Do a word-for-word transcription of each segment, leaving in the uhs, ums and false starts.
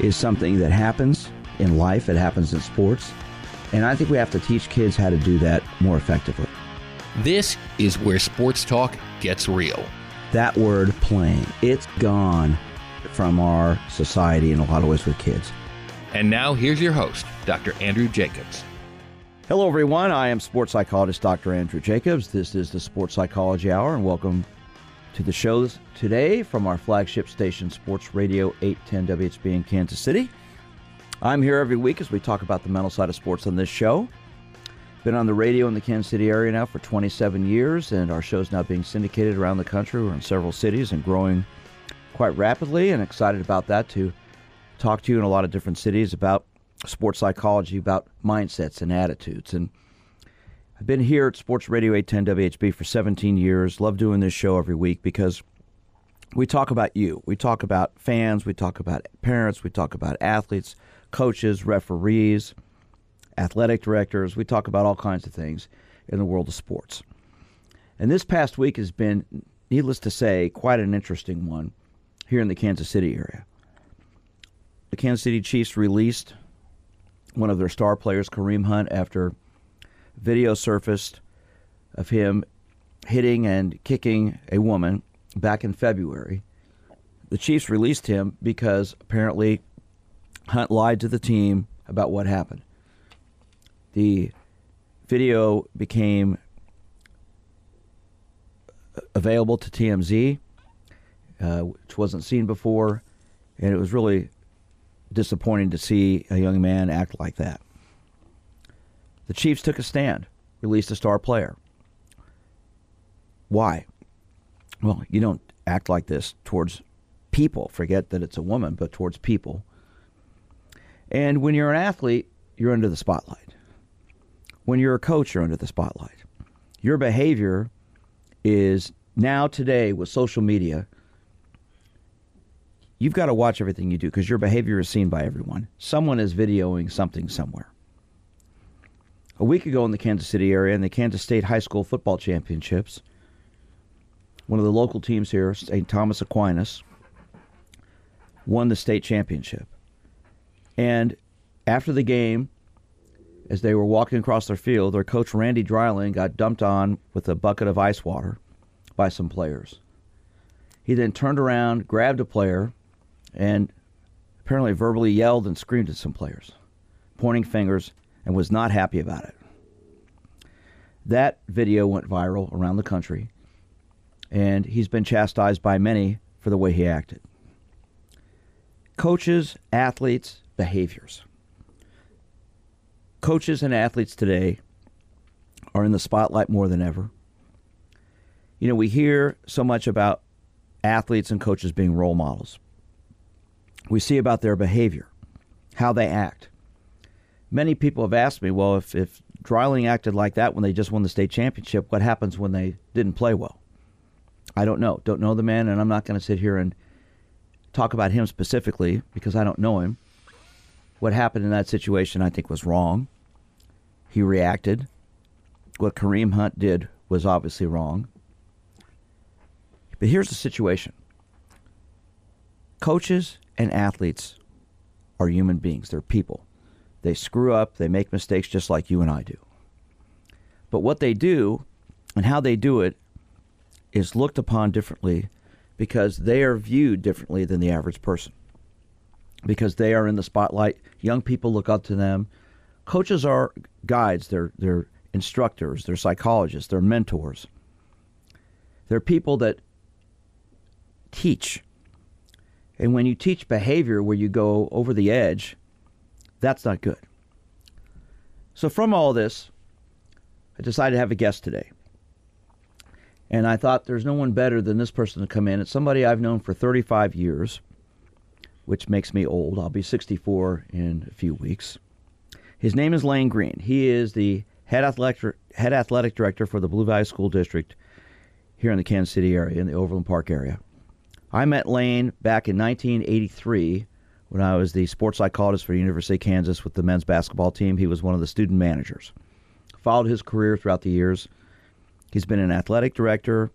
is something that happens in life. It happens in sports. And I think we have to teach kids how to do that more effectively. This is where sports talk gets real. That word playing, it's gone from our society in a lot of ways with kids. And now here's your host, Doctor Andrew Jacobs. Hello, everyone. I am sports psychologist Doctor Andrew Jacobs. This is the Sports Psychology Hour, and welcome to the show today from our flagship station, Sports Radio eight ten W H B in Kansas City. I'm here every week as we talk about the mental side of sports on this show. Been on the radio in the Kansas City area now for twenty-seven years, and our show's now being syndicated around the country. We're in several cities and growing quite rapidly, and excited about that to talk to you in a lot of different cities about sports psychology, about mindsets and attitudes. And I've been here at Sports Radio eight ten W H B for seventeen years. Love doing this show every week because we talk about you. We talk about fans. We talk about parents. We talk about athletes, coaches, referees, athletic directors. We talk about all kinds of things in the world of sports. And this past week has been, needless to say, quite an interesting one here in the Kansas City area. The Kansas City Chiefs released one of their star players, Kareem Hunt, after video surfaced of him hitting and kicking a woman back in February. The Chiefs released him because apparently Hunt lied to the team about what happened. The video became available to T M Z, uh, which wasn't seen before, and it was really disappointing to see a young man act like that. The Chiefs took a stand, released a star player. Why? Well, you don't act like this towards people. Forget that it's a woman, but towards people. And when you're an athlete, you're under the spotlight. When you're a coach, you're under the spotlight. Your behavior is now today with social media. You've got to watch everything you do because your behavior is seen by everyone. Someone is videoing something somewhere. A week ago in the Kansas City area, in the Kansas State High School Football Championships, one of the local teams here, Saint Thomas Aquinas, won the state championship. And after the game, as they were walking across their field, their coach, Randy Dreiling, got dumped on with a bucket of ice water by some players. He then turned around, grabbed a player, and apparently verbally yelled and screamed at some players, pointing fingers, and was not happy about it. That video went viral around the country, and he's been chastised by many for the way he acted. Coaches, athletes, behaviors. Coaches and athletes today are in the spotlight more than ever. You know, we hear so much about athletes and coaches being role models. We see about their behavior, how they act. Many people have asked me, well, if, if Dreiling acted like that when they just won the state championship, what happens when they didn't play well? I don't know. Don't know the man, and I'm not going to sit here and talk about him specifically because I don't know him. What happened in that situation, I think, was wrong. He reacted. What Kareem Hunt did was obviously wrong. But here's the situation. Coaches and athletes are human beings. They're people. They screw up. They make mistakes just like you and I do. But what they do and how they do it is looked upon differently because they are viewed differently than the average person. Because they are in the spotlight. Young people look up to them. Coaches are guides. They're, they're instructors. They're psychologists. They're mentors. They're people that teach. And when you teach behavior where you go over the edge, that's not good. So from all this, I decided to have a guest today. And I thought there's no one better than this person to come in. It's somebody I've known for thirty-five years. which makes me old. I'll be sixty-four in a few weeks. His name is Lane Green. He is the head athletic, head athletic director for the Blue Valley School District here in the Kansas City area, in the Overland Park area. I met Lane back in nineteen eighty-three when I was the sports psychologist for the University of Kansas with the men's basketball team. He was one of the student managers. Followed his career throughout the years. He's been an athletic director.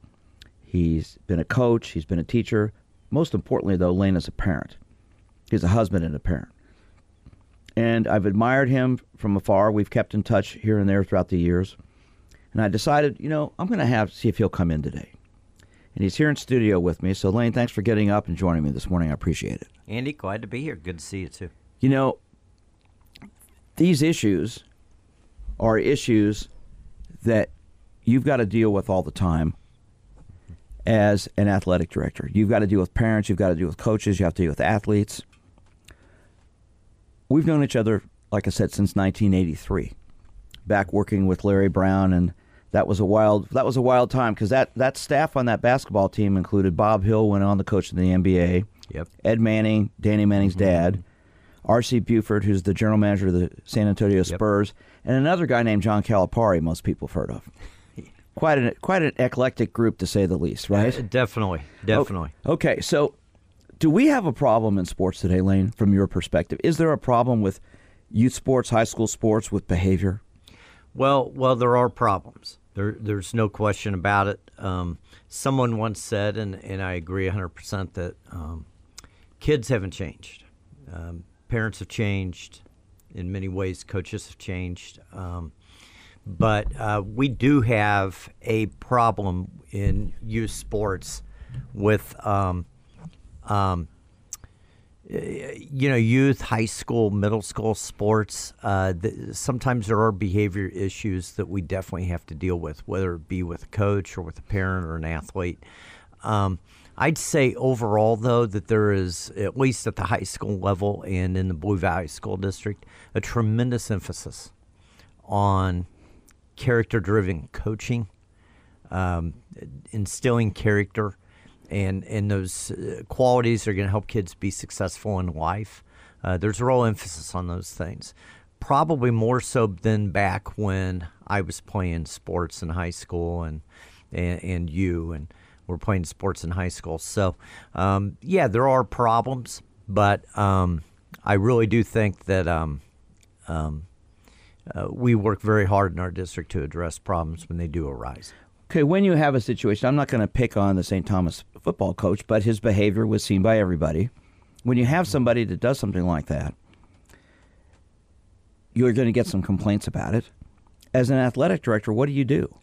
He's been a coach. He's been a teacher. Most importantly, though, Lane is a parent. He's a husband and a parent. And I've admired him from afar. We've kept in touch here and there throughout the years. And I decided, you know, I'm going to have see if he'll come in today. And he's here in studio with me. So, Lane, thanks for getting up and joining me this morning. I appreciate it. Andy, glad to be here. Good to see you, too. You know, these issues are issues that you've got to deal with all the time as an athletic director. You've got to deal with parents. You've got to deal with coaches. You have to deal with athletes. We've known each other, like I said, since nineteen eighty-three, back working with Larry Brown, and That was a wild that was a wild time because that, that staff on that basketball team included Bob Hill, went on to coach in the N B A, yep. Ed Manning, Danny Manning's mm-hmm. dad, R C Buford, who's the general manager of the San Antonio Spurs, yep. and another guy named John Calipari most people have heard of. Quite an, quite an eclectic group, to say the least, right? Uh, definitely, definitely. Oh, okay, so do we have a problem in sports today, Lane, from your perspective? Is there a problem with youth sports, high school sports, with behavior? Well, well, there are problems. There, there's no question about it. Um, someone once said, and, and I agree one hundred percent, that um, kids haven't changed. Um, parents have changed. In many ways, coaches have changed. Um, but uh, we do have a problem in youth sports with, um, um, you know, youth, high school, middle school sports. Uh, the, sometimes there are behavior issues that we definitely have to deal with, whether it be with a coach or with a parent or an athlete. Um, I'd say overall, though, that there is, at least at the high school level and in the Blue Valley School District, a tremendous emphasis on character-driven coaching, um, instilling character. And, and those qualities are going to help kids be successful in life. Uh, there's a real emphasis on those things, probably more so than back when I was playing sports in high school and and, and you and were playing sports in high school. So, um, yeah, there are problems, but um, I really do think that um, um, uh, we work very hard in our district to address problems when they do arise. Okay, when you have a situation, I'm not going to pick on the Saint Thomas football coach, but his behavior was seen by everybody. When you have somebody that does something like that, you're going to get some complaints about it. As an athletic director, what do you do?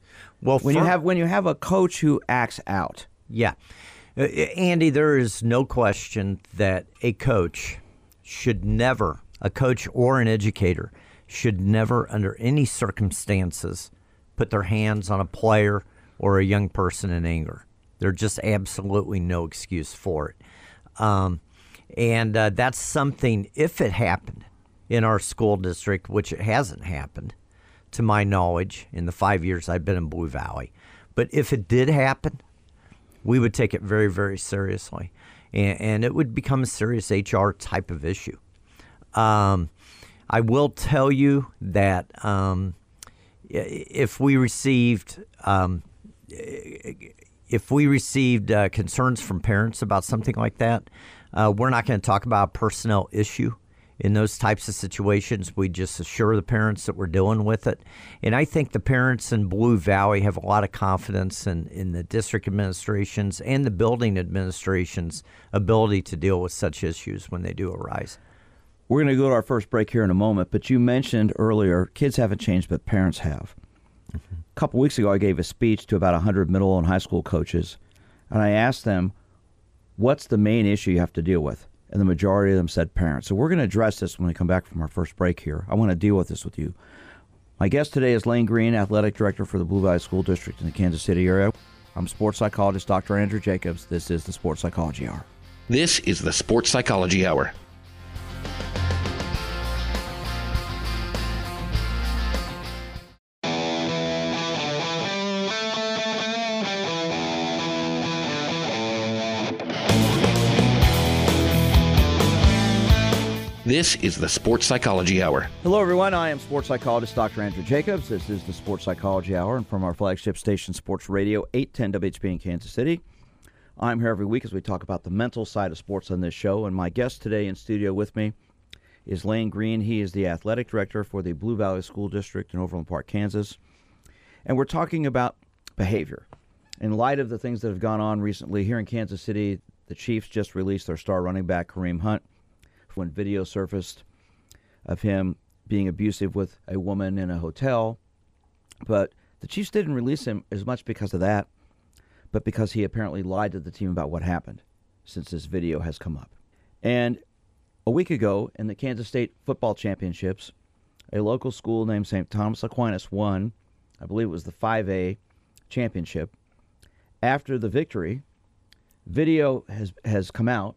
Well, when for, you have when you have a coach who acts out, yeah, uh, Andy, there is no question that a coach should never, a coach or an educator should never, under any circumstances, put their hands on a player or a young person in anger. There's just absolutely no excuse for it. Um, and uh, that's something, if it happened in our school district, which it hasn't happened, to my knowledge, in the five years I've been in Blue Valley. But if it did happen, we would take it very, very seriously. And, and it would become a serious H R type of issue. Um, I will tell you that um, if we received... Um, If we received uh, concerns from parents about something like that, uh, we're not going to talk about a personnel issue. In those types of situations, we just assure the parents that we're dealing with it. And I think the parents in Blue Valley have a lot of confidence in, in the district administration's and the building administration's ability to deal with such issues when they do arise. We're going to go to our first break here in a moment, but you mentioned earlier kids haven't changed, but parents have. A couple weeks ago, I gave a speech to about one hundred middle and high school coaches, and I asked them, what's the main issue you have to deal with? And the majority of them said parents. So we're going to address this when we come back from our first break here. I want to deal with this with you. My guest today is Lane Green, athletic director for the Blue Valley School District in the Kansas City area. I'm sports psychologist Doctor Andrew Jacobs. This is the Sports Psychology Hour. This is the Sports Psychology Hour. This is the Sports Psychology Hour. Hello, everyone. I am sports psychologist Doctor Andrew Jacobs. This is the Sports Psychology Hour, and from our flagship station, Sports Radio eight ten W H B in Kansas City. I'm here every week as we talk about the mental side of sports on this show, and my guest today in studio with me is Lane Green. He is the athletic director for the Blue Valley School District in Overland Park, Kansas. And we're talking about behavior. In light of the things that have gone on recently here in Kansas City, the Chiefs just released their star running back, Kareem Hunt, when video surfaced of him being abusive with a woman in a hotel. But the Chiefs didn't release him as much because of that, but because he apparently lied to the team about what happened since this video has come up. And a week ago in the Kansas State Football Championships, a local school named Saint Thomas Aquinas won, I believe it was the five A championship. After the victory, video has has come out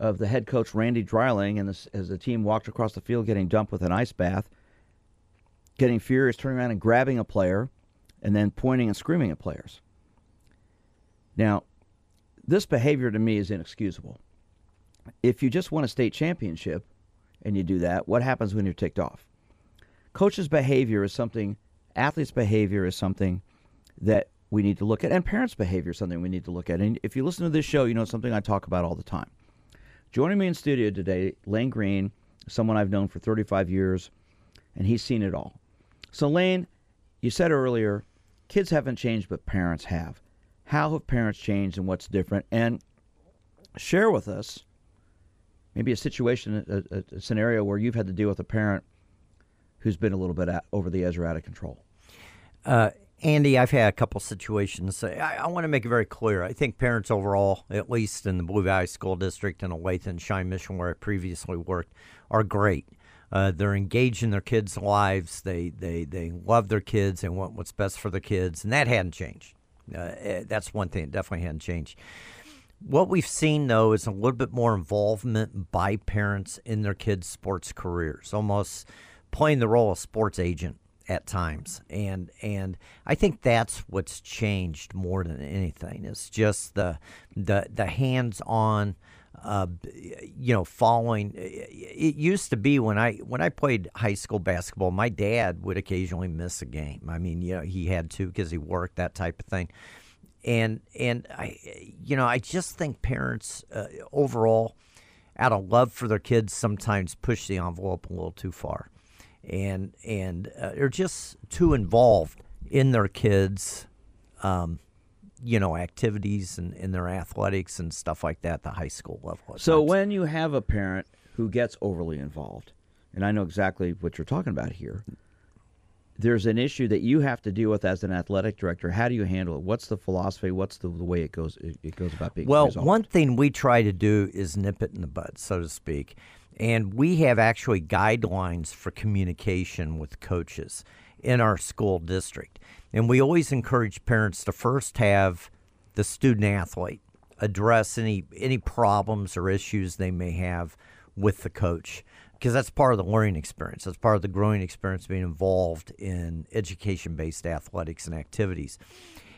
of the head coach Randy Dreiling and this, as the team walked across the field getting dumped with an ice bath, getting furious, turning around and grabbing a player, and then pointing and screaming at players. Now, this behavior to me is inexcusable. If you just won a state championship and you do that, what happens when you're ticked off? Coaches' behavior is something, athletes' behavior is something that we need to look at, and parents' behavior is something we need to look at. And if you listen to this show, you know it's something I talk about all the time. Joining me in studio today, Lane Green, someone I've known for thirty-five years, and he's seen it all. So, Lane, you said earlier, kids haven't changed, but parents have. How have parents changed and what's different? And share with us maybe a situation, a, a, a scenario where you've had to deal with a parent who's been a little bit at, over the edge or out of control. Uh, Andy, I've had a couple situations. I, I want to make it very clear. I think parents overall, at least in the Blue Valley School District and Olathe and Shine Mission, where I previously worked, are great. Uh, they're engaged in their kids' lives. They, they, they love their kids and want what's best for their kids, and that hadn't changed. Uh, that's one thing. It definitely hadn't changed. What we've seen, though, is a little bit more involvement by parents in their kids' sports careers, almost playing the role of sports agent at times. And and I think that's what's changed more than anything. It's just the the, the hands-on, uh, you know, following. It used to be when I when I played high school basketball, my dad would occasionally miss a game. I mean, you know, he had to because he worked, that type of thing. And, and I, you know, I just think parents uh, overall, out of love for their kids, sometimes push the envelope a little too far. And and uh, they're just too involved in their kids, um, you know, activities and in their athletics and stuff like that at the high school level. So when you have a parent who gets overly involved, and I know exactly what you're talking about here, there's an issue that you have to deal with as an athletic director. How do you handle it? What's the philosophy? What's the, the way it goes it goes about being resolved? Well, one thing we try to do is nip it in the bud, so to speak. And we have actually guidelines for communication with coaches in our school district. And we always encourage parents to first have the student athlete address any any problems or issues they may have with the coach, because that's part of the learning experience. That's part of the growing experience, being involved in education-based athletics and activities.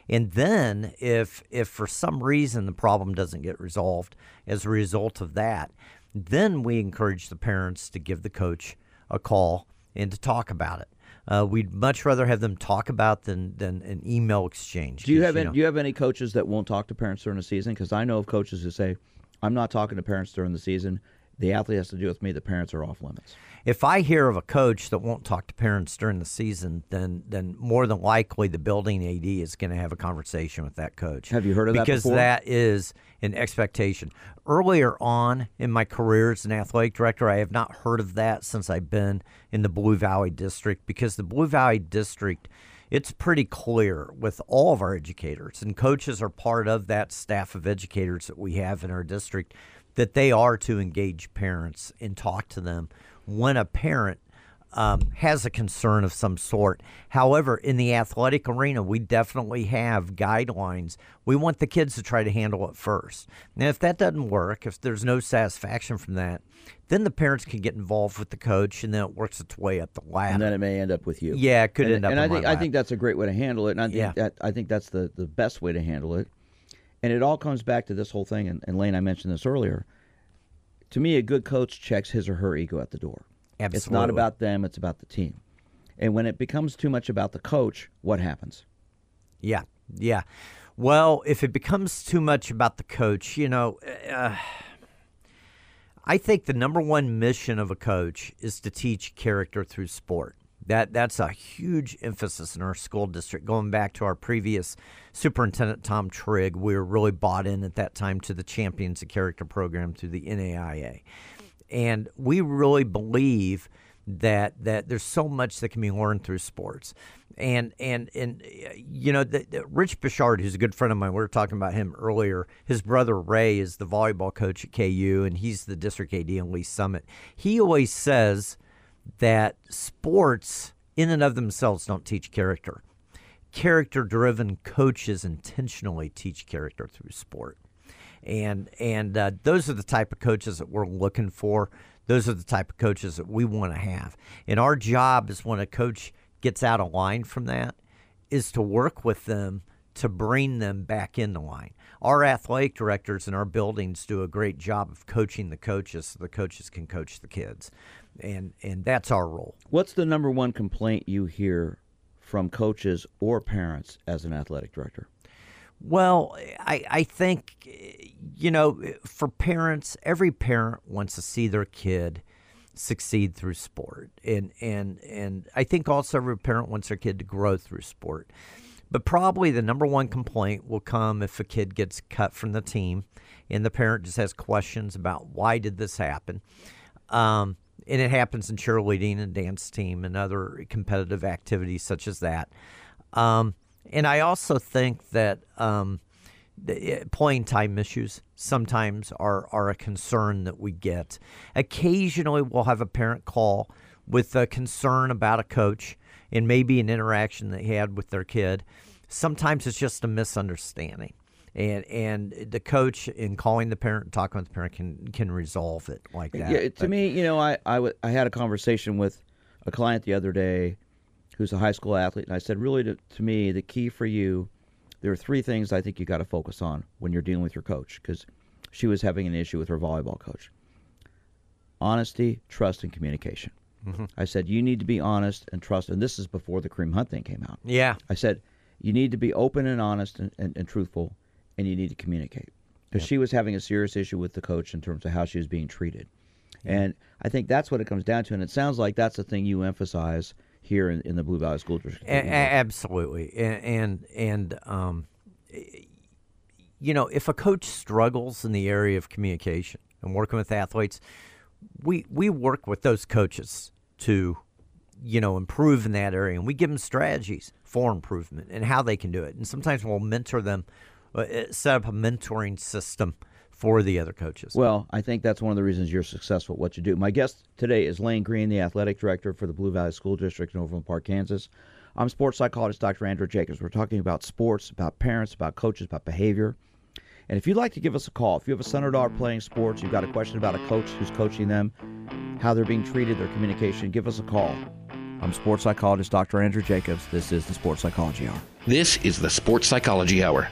And then if if for some reason the problem doesn't get resolved as a result of that, then we encourage the parents to give the coach a call and to talk about it. Uh, we'd much rather have them talk about than than an email exchange. Do you have you any, know, do you have any coaches that won't talk to parents during the season? Because I know of coaches who say, "I'm not talking to parents during the season. The athlete has to do with me. The parents are off limits." If I hear of a coach that won't talk to parents during the season, then then more than likely the building A D is going to have a conversation with that coach. Have you heard of that before? Because that is an expectation. Earlier on in my career as an athletic director, I have not heard of that since I've been in the Blue Valley District, because the Blue Valley District, it's pretty clear with all of our educators, and coaches are part of that staff of educators that we have in our district, that they are to engage parents and talk to them when a parent um, has a concern of some sort. However, in the athletic arena, we definitely have guidelines. We want the kids to try to handle it first. Now, if that doesn't work, if there's no satisfaction from that, then the parents can get involved with the coach, and then it works its way up the ladder. And then it may end up with you. Yeah, it could and, end up and in I think my lap. I think that's a great way to handle it, and I think, yeah. that, I think that's the, the best way to handle it. And it all comes back to this whole thing, and, and Lane, I mentioned this earlier. to me, a good coach checks his or her ego at the door. Absolutely. It's not about them, it's about the team. And when it becomes too much about the coach, what happens? Yeah, yeah. Well, if it becomes too much about the coach, you know, uh, I think the number one mission of a coach is to teach character through sport. That that's a huge emphasis in our school district. Going back to our previous superintendent, Tom Trigg, we were really bought in at that time to the Champions of Character program through the N A I A. And we really believe that that there's so much that can be learned through sports. And, and, and you know, the, the Rich Bichard, who's a good friend of mine, we were talking about him earlier. His brother Ray is the volleyball coach at K U, and he's the district A D in Lee Summit. He always says that sports in and of themselves don't teach character. Character-driven coaches intentionally teach character through sport. And and uh, those are the type of coaches that we're looking for. Those are the type of coaches that we want to have. And our job is, when a coach gets out of line from that, is to work with them to bring them back into line. Our athletic directors in our buildings do a great job of coaching the coaches so the coaches can coach the kids. And and that's our role. What's the number one complaint you hear from coaches or parents as an athletic director? Well, I, I think, you know, for parents, every parent wants to see their kid succeed through sport. And, and, and I think also every parent wants their kid to grow through sport. But probably the number one complaint will come if a kid gets cut from the team and the parent just has questions about why did this happen. Um, and it happens in cheerleading and dance team and other competitive activities such as that. Um, And I also think that um, the, playing time issues sometimes are, are a concern that we get. Occasionally, we'll have a parent call with a concern about a coach and maybe an interaction that he had with their kid. Sometimes it's just a misunderstanding. And and the coach, in calling the parent and talking with the parent, can can resolve it like that. Yeah, to but, me, you know, I, I, w- I had a conversation with a client the other day who's a high school athlete, and I said, really, to, to me, the key for you, there are three things I think you got to focus on when you're dealing with your coach, because she was having an issue with her volleyball coach. Honesty, trust, and communication. Mm-hmm. I said, you need to be honest and trust, and this is before the Kareem Hunt thing came out. Yeah. I said, you need to be open and honest and, and, and truthful, and you need to communicate, because yep. she was having a serious issue with the coach in terms of how she was being treated. Yep. And I think that's what it comes down to, and it sounds like that's the thing you emphasize here in, in the Blue Valley School District. A- absolutely. And, and, and um, you know, if a coach struggles in the area of communication and working with athletes, we we work with those coaches to, you know, improve in that area. And we give them strategies for improvement and how they can do it. And sometimes we'll mentor them, uh, set up a mentoring system for the other coaches. Well, I think that's one of the reasons you're successful at what you do. My guest today is Lane Green, the athletic director for the Blue Valley School District in Overland Park, Kansas. I'm sports psychologist Doctor Andrew Jacobs. We're talking about sports, about parents, about coaches, about behavior. And if you'd like to give us a call, if you have a son or daughter playing sports, you've got a question about a coach who's coaching them, how they're being treated, their communication, give us a call. I'm sports psychologist Doctor Andrew Jacobs. This is the Sports Psychology Hour. This is the Sports Psychology Hour.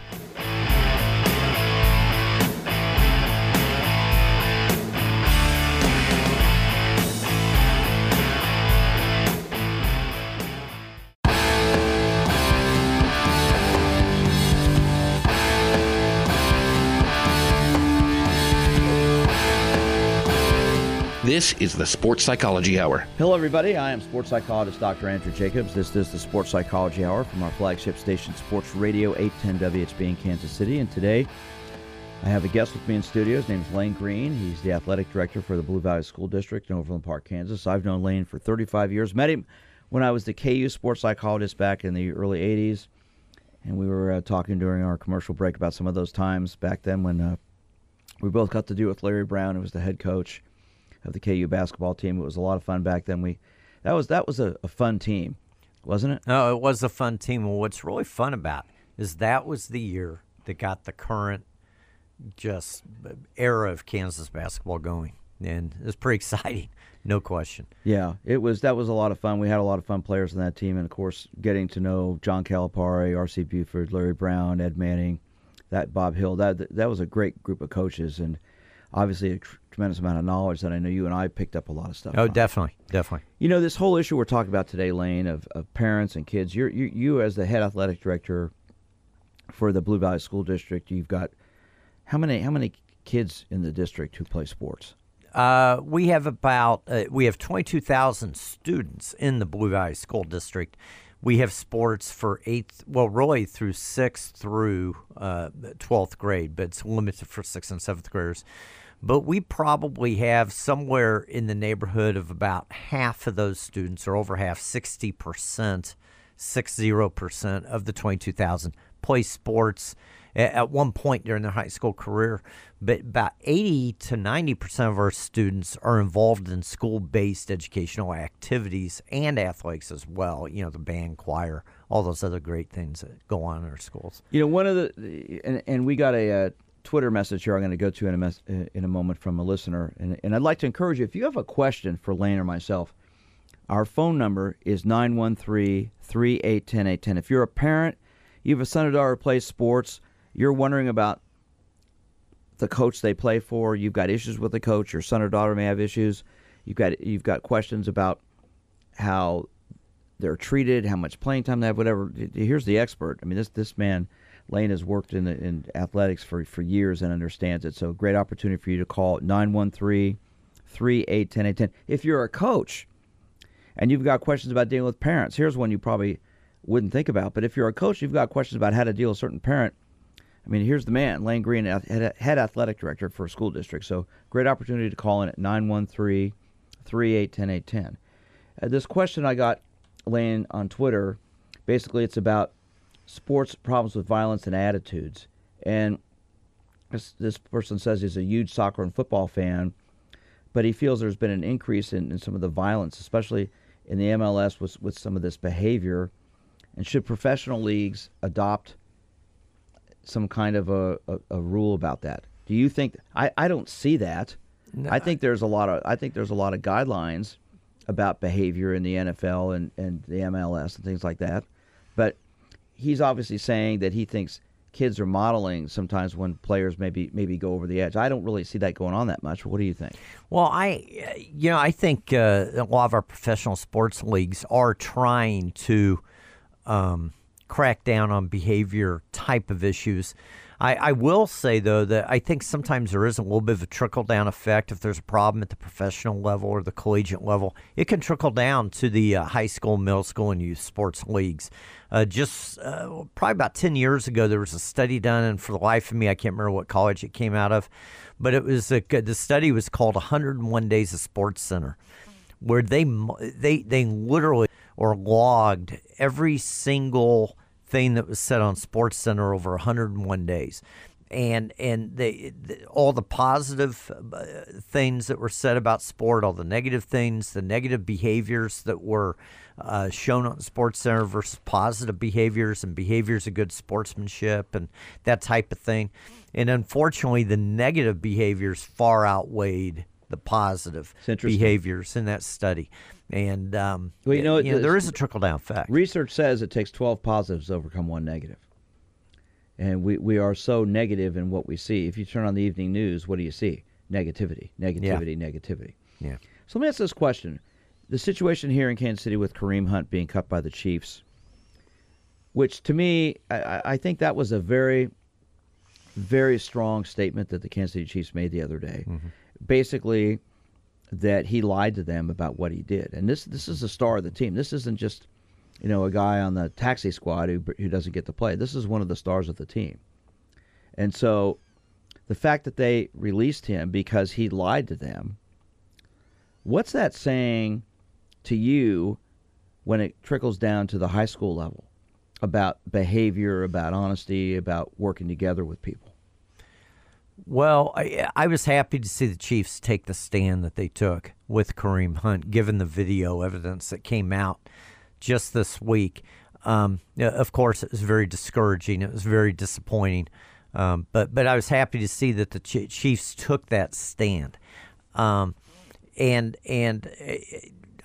This is the Sports Psychology Hour. Hello, everybody. I am sports psychologist Doctor Andrew Jacobs. This is the Sports Psychology Hour from our flagship station, Sports Radio eight ten W H B in Kansas City. And today, I have a guest with me in studio. His name is Lane Green. He's the athletic director for the Blue Valley School District in Overland Park, Kansas. I've known Lane for thirty-five years. Met him when I was the K U sports psychologist back in the early eighties. And we were uh, talking during our commercial break about some of those times back then when uh, we both got to do with Larry Brown, who was the head coach of the K U basketball team. It was a lot of fun back then. We, that was that was a, a fun team, wasn't it? Oh, it was a fun team. Well, what's really fun about it is that was the year that got the current just era of Kansas basketball going, and it was pretty exciting, no question. Yeah, it was. That was a lot of fun. We had a lot of fun players on that team, and of course, getting to know John Calipari, R C. Buford, Larry Brown, Ed Manning, that Bob Hill. That that was a great group of coaches, and obviously a tr- tremendous amount of knowledge that I know you and I picked up a lot of stuff Oh, from. definitely, definitely. You know, this whole issue we're talking about today, Lane, of, of parents and kids, you're, you you as the head athletic director for the Blue Valley School District, you've got how many how many kids in the district who play sports? Uh, we have about uh, we have twenty-two thousand students in the Blue Valley School District. We have sports for eighth, well, really through sixth through uh, twelfth grade, but it's limited for sixth and seventh graders. But we probably have somewhere in the neighborhood of about half of those students, or over half, sixty percent, sixty percent of the twenty-two thousand play sports at one point during their high school career. But about eighty to ninety percent of our students are involved in school-based educational activities and athletics as well, you know, the band, choir, all those other great things that go on in our schools. You know, one of the – and and we got a uh, Twitter message here I'm going to go to in a, mes- in a moment from a listener. And, and I'd like to encourage you, if you have a question for Lane or myself, our phone number is nine one three, three eight one zero, eight one zero. If you're a parent, you have a son or daughter who plays sports, you're wondering about the coach they play for, you've got issues with the coach, your son or daughter may have issues, you've got you've got questions about how they're treated, how much playing time they have, whatever. Here's the expert. I mean, this this man, Lane, has worked in in athletics for, for years and understands it, so great opportunity for you to call nine one three, three eight one zero, eight one zero. If you're a coach and you've got questions about dealing with parents, here's one you probably wouldn't think about, but if you're a coach, you've got questions about how to deal with a certain parent. I mean, here's the man, Lane Green, head athletic director for a school district. So great opportunity to call in at nine one three, three eight one zero, eight one zero. Uh, this question I got, Lane, on Twitter, basically it's about sports problems with violence and attitudes. And this, this person says he's a huge soccer and football fan, but he feels there's been an increase in, in some of the violence, especially in the M L S with, with some of this behavior. And should professional leagues adopt some kind of a, a, a rule about that? Do you think? I, I don't see that. No. I think there's a lot of I think there's a lot of guidelines about behavior in the N F L and, and the M L S and things like that. But he's obviously saying that he thinks kids are modeling sometimes when players maybe maybe go over the edge. I don't really see that going on that much. What do you think? Well, I you know I think uh, a lot of our professional sports leagues are trying to Um, crack down on behavior type of issues. I, I will say, though, that I think sometimes there is a little bit of a trickle-down effect. If there's a problem at the professional level or the collegiate level, it can trickle down to the uh, high school, middle school, and youth sports leagues. Uh, just uh, probably about ten years ago, there was a study done, and for the life of me, I can't remember what college it came out of, but it was a, the study was called one hundred one Days of Sports Center, where they they they literally or logged every single thing that was said on SportsCenter over one hundred one days. And and they, they all the positive things that were said about sport, all the negative things, the negative behaviors that were uh, shown on SportsCenter versus positive behaviors and behaviors of good sportsmanship and that type of thing. And unfortunately, the negative behaviors far outweighed the positive behaviors in that study. And um, well, you know, you know, there is a trickle-down effect. Research says it takes twelve positives to overcome one negative. And we, we are so negative in what we see. If you turn on the evening news, what do you see? Negativity, negativity, yeah. negativity. Yeah. So let me ask this question. The situation here in Kansas City with Kareem Hunt being cut by the Chiefs, which to me, I, I think that was a very, very strong statement that the Kansas City Chiefs made the other day. Mm-hmm. Basically, that he lied to them about what he did. And this this is the star of the team. This isn't just, you know, a guy on the taxi squad who who doesn't get to play. This is one of the stars of the team. And so the fact that they released him because he lied to them, what's that saying to you when it trickles down to the high school level about behavior, about honesty, about working together with people? Well, I, I was happy to see the Chiefs take the stand that they took with Kareem Hunt, given the video evidence that came out just this week. Um, of course, it was very discouraging. It was very disappointing. Um, but, but I was happy to see that the Ch- Chiefs took that stand. Um, and and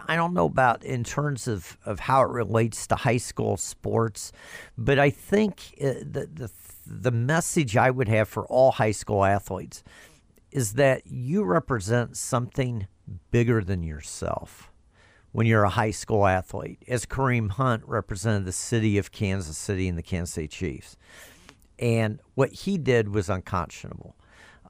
I don't know about in terms of, of how it relates to high school sports, but I think the the The message I would have for all high school athletes is that you represent something bigger than yourself when you're a high school athlete, as Kareem Hunt represented the city of Kansas City and the Kansas City Chiefs. And what he did was unconscionable.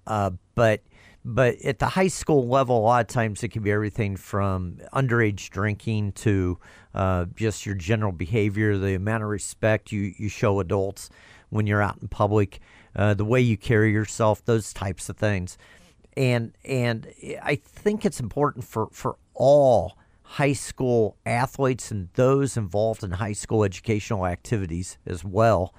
Uh, but but at the high school level, a lot of times it can be everything from underage drinking to uh, just your general behavior, the amount of respect you, you show adults when you're out in public, uh, the way you carry yourself, those types of things. And and I think it's important for, for all high school athletes and those involved in high school educational activities as well,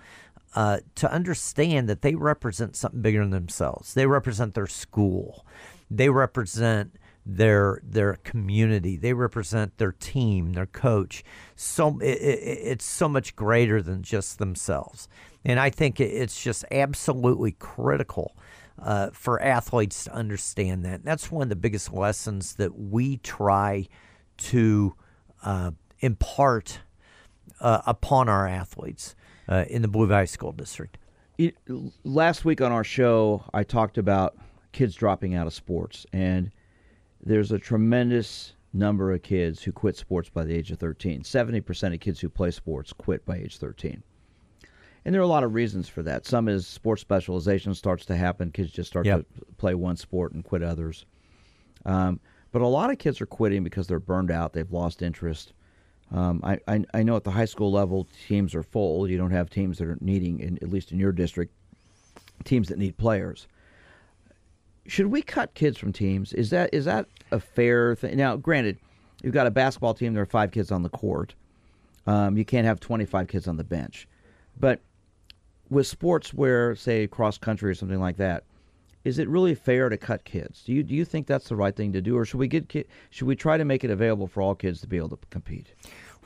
Uh, to understand that they represent something bigger than themselves. They represent their school. They represent their their community. They represent their team, their coach. So it, it, it's so much greater than just themselves. And I think it's just absolutely critical uh, for athletes to understand that. And that's one of the biggest lessons that we try to uh, impart uh, upon our athletes. Uh, in the Blue Valley School District. It, last week on our show, I talked about kids dropping out of sports, and there's a tremendous number of kids who quit sports by the age of thirteen. seventy percent of kids who play sports quit by age thirteen. And there are a lot of reasons for that. Some is sports specialization starts to happen. Kids just start yep. to play one sport and quit others. Um, but a lot of kids are quitting because they're burned out. They've lost interest. Um, I, I I know at the high school level, teams are full. You don't have teams that are needing, in, at least in your district, teams that need players. Should we cut kids from teams? Is that is that a fair thing? Now, granted, you've got a basketball team. There are five kids on the court. Um, you can't have twenty-five kids on the bench. But with sports where, say, cross country or something like that, is it really fair to cut kids? Do you do you think that's the right thing to do, or should we get ki- should we try to make it available for all kids to be able to compete?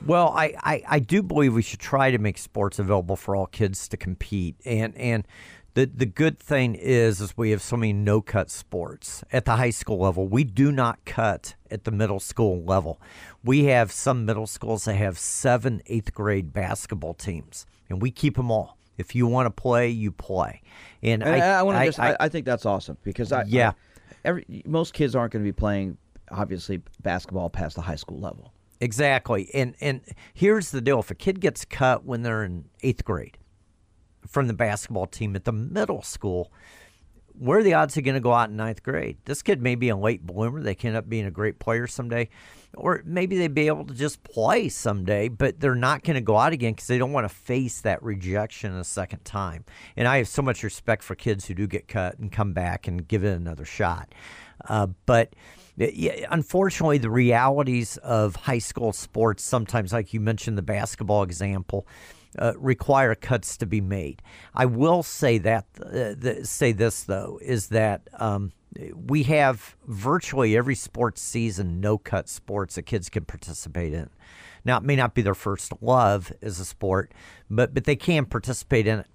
Well, I, I, I do believe we should try to make sports available for all kids to compete, and and the the good thing is is we have so many no cut sports at the high school level. We do not cut at the middle school level. We have some middle schools that have seven eighth grade basketball teams, and we keep them all. If you want to play, you play, and, and I I, wanna I, just, I I think that's awesome because I yeah, I, every, most kids aren't going to be playing obviously basketball past the high school level. Exactly, and and here's the deal: if a kid gets cut when they're in eighth grade from the basketball team at the middle school, where are the odds are going to go out in ninth grade? This kid may be a late bloomer. They can end up being a great player someday. Or maybe they'd be able to just play someday, but they're not going to go out again because they don't want to face that rejection a second time. And I have so much respect for kids who do get cut and come back and give it another shot. Uh, but yeah, unfortunately, the realities of high school sports sometimes, like you mentioned the basketball example, Uh, require cuts to be made. I will say that uh, th- say this though is that um, we have virtually every sports season no cut sports that kids can participate in. Now it may not be their first love as a sport, but but they can participate in it.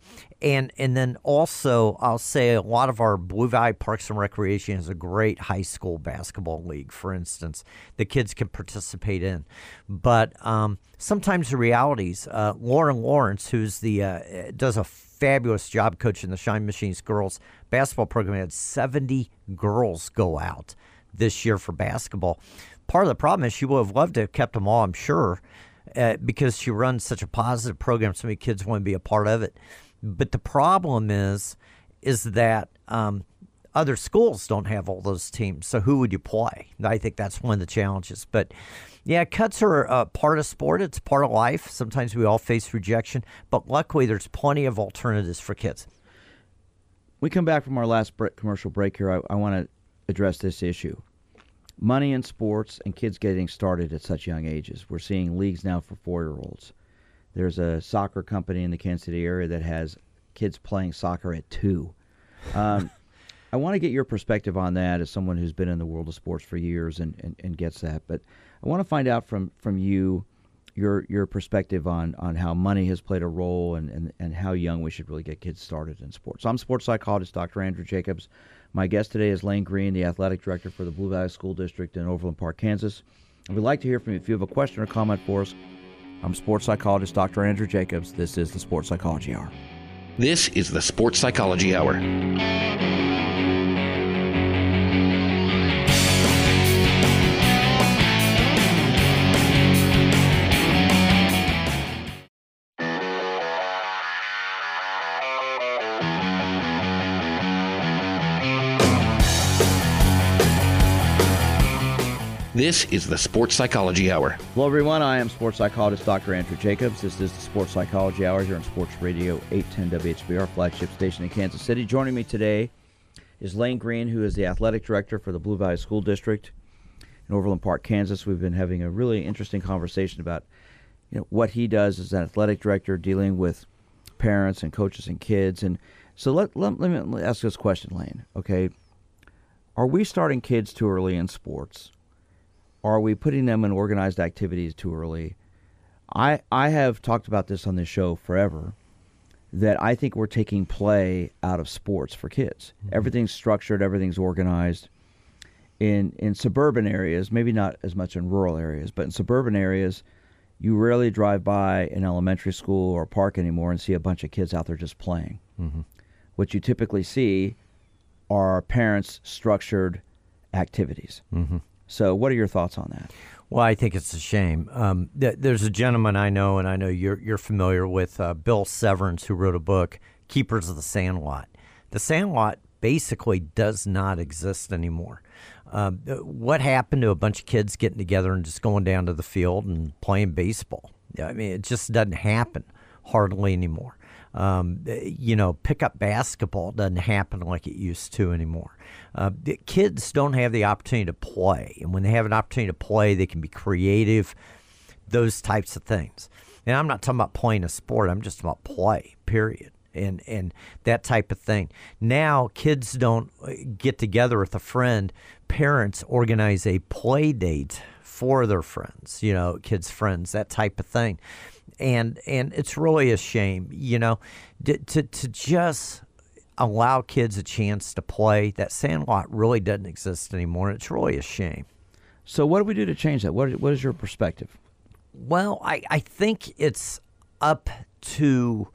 And and then also I'll say a lot of our Blue Valley Parks and Recreation is a great high school basketball league, for instance, that kids can participate in. But um, sometimes the realities. Uh, Lauren Lawrence, who's the uh, does a fabulous job coaching the Shine Machines girls basketball program, had seventy girls go out this year for basketball. Part of the problem is she would have loved to have kept them all, I'm sure, uh, because she runs such a positive program. So many kids want to be a part of it. But the problem is, is that um, other schools don't have all those teams. So who would you play? I think that's one of the challenges. But yeah, cuts are a part of sport. It's part of life. Sometimes we all face rejection. But luckily, there's plenty of alternatives for kids. We come back from our last break, commercial break here. I, I want to address this issue. Money in sports and kids getting started at such young ages. We're seeing leagues now for four-year-olds. There's a soccer company in the Kansas City area that has kids playing soccer at two. Um, I want to get your perspective on that as someone who's been in the world of sports for years and, and, and gets that. But I want to find out from, from you your your perspective on, on how money has played a role and, and, and how young we should really get kids started in sports. So I'm sports psychologist Doctor Andrew Jacobs. My guest today is Lane Green, the athletic director for the Blue Valley School District in Overland Park, Kansas. And we'd like to hear from you. If you have a question or comment for us, I'm sports psychologist Doctor Andrew Jacobs. This is the Sports Psychology Hour. This is the Sports Psychology Hour. This is the Sports Psychology Hour. Hello, everyone. I am sports psychologist Doctor Andrew Jacobs. This is the Sports Psychology Hour here on Sports Radio eight ten W H B, our flagship station in Kansas City. Joining me today is Lane Green, who is the athletic director for the Blue Valley School District in Overland Park, Kansas. We've been having a really interesting conversation about, you know, what he does as an athletic director dealing with parents and coaches and kids. And so let, let, let me ask this question, Lane. Okay, are we starting kids too early in sports? Are we putting them in organized activities too early? I I have talked about this on this show forever, that I think we're taking play out of sports for kids. Mm-hmm. Everything's structured, everything's organized. In in suburban areas, maybe not as much in rural areas, but in suburban areas, you rarely drive by an elementary school or a park anymore and see a bunch of kids out there just playing. Mm-hmm. What you typically see are parents' structured activities. Mm-hmm. So what are your thoughts on that? Well, I think it's a shame. Um, th- there's a gentleman I know, and I know you're, you're familiar with, uh, Bill Severns, who wrote a book, Keepers of the Sandlot. The Sandlot basically does not exist anymore. Uh, what happened to a bunch of kids getting together and just going down to the field and playing baseball? I mean, it just doesn't happen hardly anymore. Um, you know, pickup basketball doesn't happen like it used to anymore. Uh, the kids don't have the opportunity to play. And when they have an opportunity to play, they can be creative, those types of things. And I'm not talking about playing a sport. I'm just about play, period, and and that type of thing. Now, kids don't get together with a friend. Parents organize a play date for their friends, you know, kids' friends, that type of thing. And and it's really a shame, you know, to, to to just allow kids a chance to play. That Sandlot really doesn't exist anymore. It's really a shame. So what do we do to change that? What What is your perspective? Well, I, I think it's up to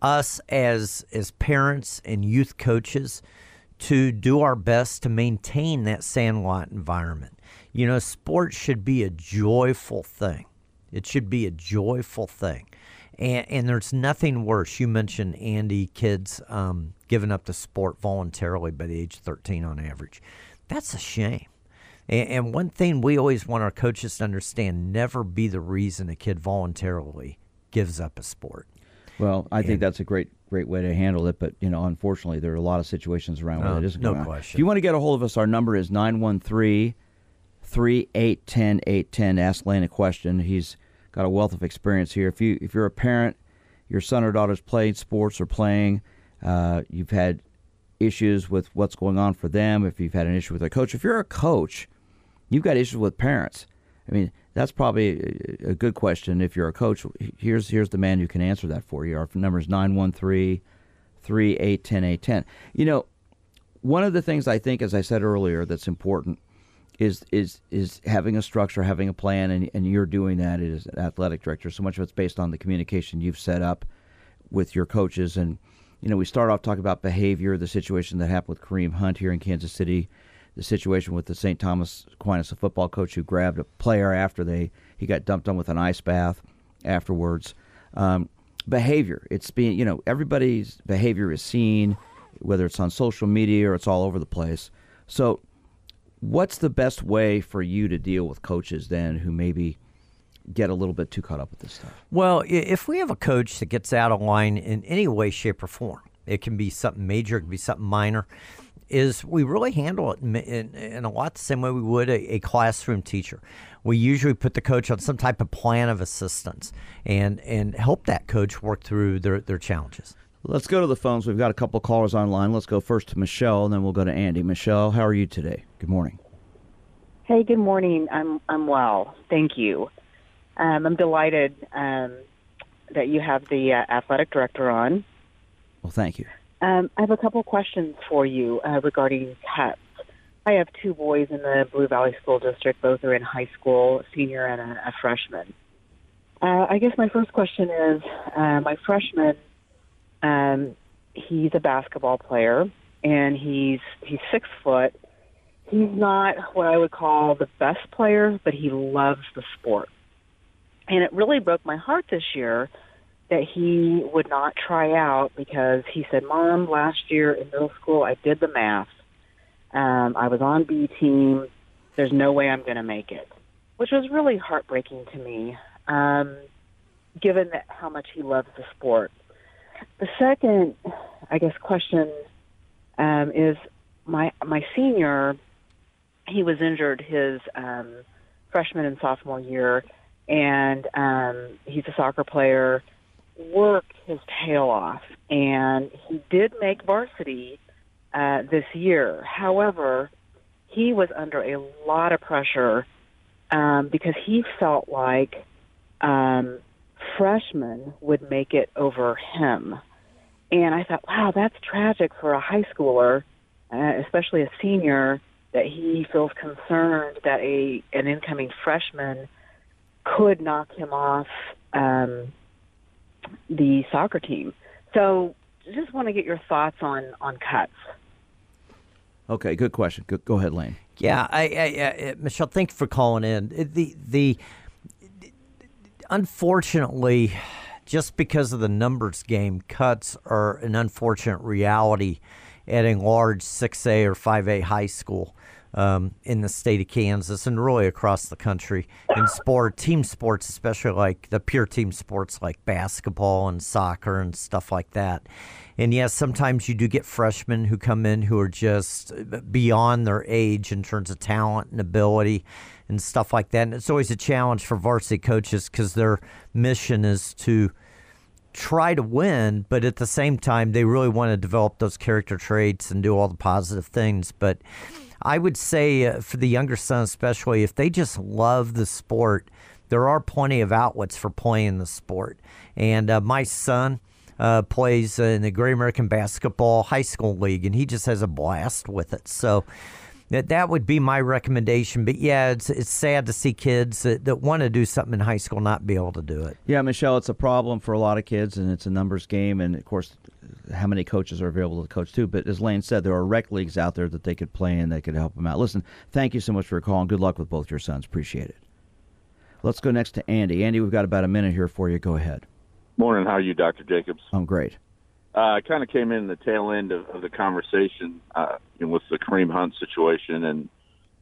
us as as parents and youth coaches to do our best to maintain that Sandlot environment. You know, sports should be a joyful thing. It should be a joyful thing. And, and there's nothing worse. You mentioned, Andy, kids um, giving up the sport voluntarily by the age of thirteen on average. That's a shame. And, and one thing we always want our coaches to understand, never be the reason a kid voluntarily gives up a sport. Well, I and, think that's a great great way to handle it. But, you know, unfortunately, there are a lot of situations around where uh, it isn't going on. No question. If you want to get a hold of us, our number is nine one three, nine one three three eight ten eight ten. Ask Lane a question. He's got a wealth of experience here. If you if you're a parent, your son or daughter's played sports or playing, uh, you've had issues with what's going on for them. If you've had an issue with a coach, if you're a coach, you've got issues with parents. I mean, that's probably a good question. If you're a coach, here's here's the man who can answer that for you. Our number is nine one three three eight ten eight ten. You know, one of the things I think, as I said earlier, that's important is is is having a structure, having a plan, and, and you're doing that as an athletic director. So much of it's based on the communication you've set up with your coaches. And, you know, we start off talking about behavior, the situation that happened with Kareem Hunt here in Kansas City, the situation with the Saint Thomas Aquinas, a football coach who grabbed a player after they he got dumped on with an ice bath afterwards. Um, behavior, it's being, you know, everybody's behavior is seen, whether it's on social media or it's all over the place. So what's the best way for you to deal with coaches then who maybe get a little bit too caught up with this stuff? Well, if we have a coach that gets out of line in any way, shape, or form, it can be something major, it can be something minor, is we really handle it in, in, in a lot the same way we would a, a classroom teacher. We usually put the coach on some type of plan of assistance and, and help that coach work through their, their challenges. Let's go to the phones. We've got a couple callers online. Let's go first to Michelle, and then we'll go to Andy. Michelle, how are you today? Good morning. Hey, good morning. I'm I'm well. Thank you. Um, I'm delighted um, that you have the uh, athletic director on. Well, thank you. Um, I have a couple questions for you uh, regarding pets. I have two boys in the Blue Valley School District. Both are in high school, a senior and a, a freshman. Uh, I guess my first question is, uh, my freshman, Um, he's a basketball player, and he's he's six foot. He's not what I would call the best player, but he loves the sport. And it really broke my heart this year that he would not try out because he said, "Mom, last year in middle school, I did the math. Um, I was on B team. there's no way I'm going to make it, which was really heartbreaking to me, um, given that how much he loves the sport. The second, I guess, question um, is my my senior, he was injured his um, freshman and sophomore year, and um, he's a soccer player, worked his tail off, and he did make varsity uh, this year. However, he was under a lot of pressure um, because he felt like um, freshmen would make it over him. And I thought, wow, that's tragic for a high schooler, uh, especially a senior, that he feels concerned that a an incoming freshman could knock him off um, the soccer team. So just want to get your thoughts on, on cuts. Okay, good question. Go, go ahead, Lane. Yeah, I, I, I, Michelle, thank you for calling in. The the unfortunately, just because of the numbers game, cuts are an unfortunate reality at a large six A or five A high school um, in the state of Kansas and really across the country in sport, team sports, especially like the pure team sports like basketball and soccer and stuff like that. And yes, sometimes you do get freshmen who come in who are just beyond their age in terms of talent and ability and stuff like that. And it's always a challenge for varsity coaches because their mission is to try to win, but at the same time, they really want to develop those character traits and do all the positive things. But I would say uh, for the younger son especially, if they just love the sport, there are plenty of outlets for playing the sport. And uh, my son uh, plays in the Great American Basketball High School League, and he just has a blast with it. So that that would be my recommendation. But, yeah, it's it's sad to see kids that, that want to do something in high school not be able to do it. Yeah, Michelle, it's a problem for a lot of kids, and it's a numbers game. And, of course, how many coaches are available to coach, too. But as Lane said, there are rec leagues out there that they could play in that could help them out. Listen, thank you so much for your call, and good luck with both your sons. Appreciate it. Let's go next to Andy. Andy, we've got about a minute here for you. Go ahead. Morning. How are you, Doctor Jacobs? I'm great. I uh, kind of came in the tail end of, of the conversation uh, with the Kareem Hunt situation and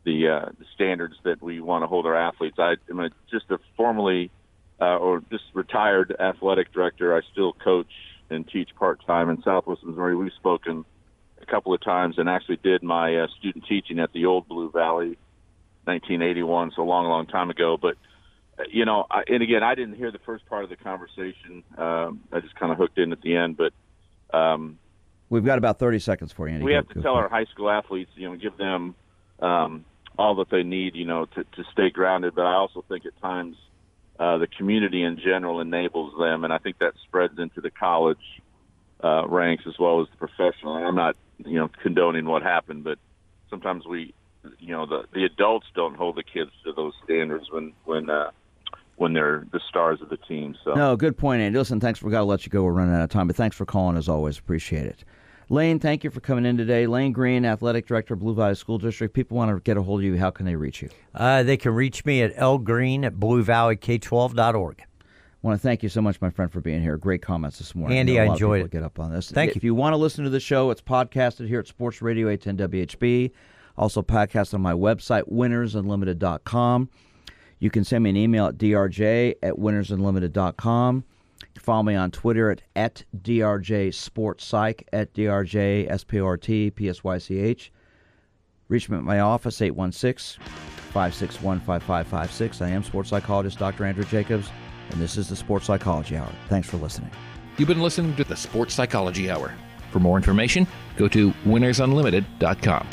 the, uh, the standards that we want to hold our athletes. I am a, just a formerly uh, or just retired athletic director. I still coach and teach part-time in Southwest Missouri. We've spoken a couple of times and actually did my uh, student teaching at the old Blue Valley, nineteen eighty-one, so a long, long time ago. But you know, I, and again, I didn't hear the first part of the conversation. Um, I just kind of hooked in at the end, but Um, we've got about thirty seconds for you, Andy. We have to tell our high school athletes, you know, give them um, all that they need, you know, to, to stay grounded. But I also think at times uh, the community in general enables them, and I think that spreads into the college uh, ranks as well as the professional. And I'm not, you know, condoning what happened, but sometimes we, you know, the, the adults don't hold the kids to those standards when, when – uh when they're the stars of the team. So no, good point, Andy. Listen, thanks. We've got to let you go. We're running out of time, but thanks for calling as always. Appreciate it. Lane, thank you for coming in today. Lane Green, Athletic Director, Blue Valley School District. People want to get a hold of you. How can they reach you? Uh, they can reach me at l green at blue valley k twelve dot org. I want to thank you so much, my friend, for being here. Great comments this morning. Andy, I enjoyed it. Get up on this. Thank you. If you want to listen to the show, it's podcasted here at Sports Radio eight ten W H B. Also podcast on my website, winners unlimited dot com. You can send me an email at d r j at winners unlimited dot com. You can follow me on Twitter at, at drjsportspsych, at drjsportpsych. Reach me at my office, eight one six, five six one, five five five six. I am sports psychologist Doctor Andrew Jacobs, and this is the Sports Psychology Hour. Thanks for listening. You've been listening to the Sports Psychology Hour. For more information, go to winners unlimited dot com.